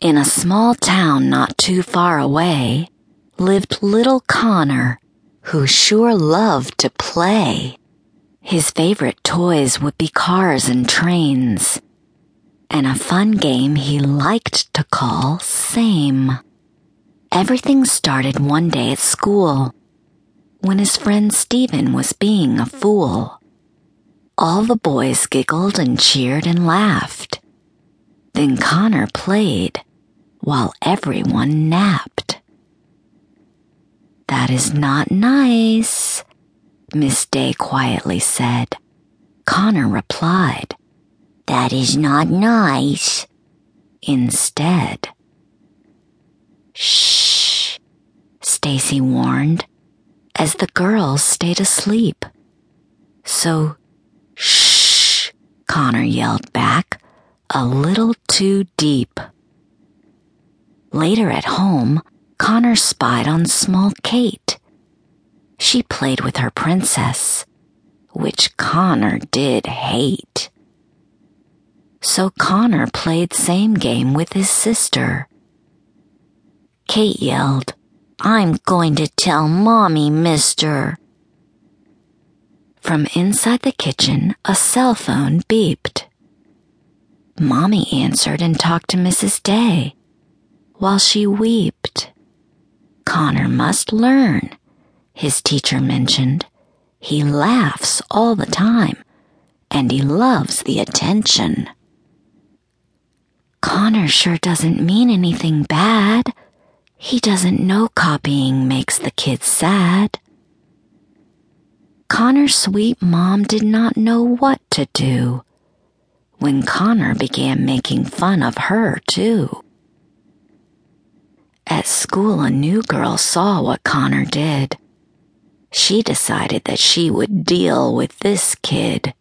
In a small town not too far away lived little Connor, who sure loved to play. His favorite toys would be cars and trains, and a fun game he liked to call Same. Everything started one day at school, when his friend Stephen was being a fool. All the boys giggled and cheered and laughed. Then Connor played, while everyone napped. "That is not nice," Miss Day quietly said. Connor replied, "That is not nice," instead. "Shh," Stacy warned, as the girls stayed asleep. So, "Shh," Connor yelled back, a little too deep. Later at home, Connor spied on small Kate. She played with her princess, which Connor did hate. So Connor played same game with his sister. Kate yelled, "I'm going to tell Mommy, mister." From inside the kitchen, a cell phone beeped. Mommy answered and talked to Mrs. Day, while she wept. "Connor must learn," his teacher mentioned. "He laughs all the time, and he loves the attention." "Connor sure doesn't mean anything bad. He doesn't know copying makes the kids sad." Connor's sweet mom did not know what to do when Connor began making fun of her, too. At school, a new girl saw what Connor did. She decided that she would deal with this kid.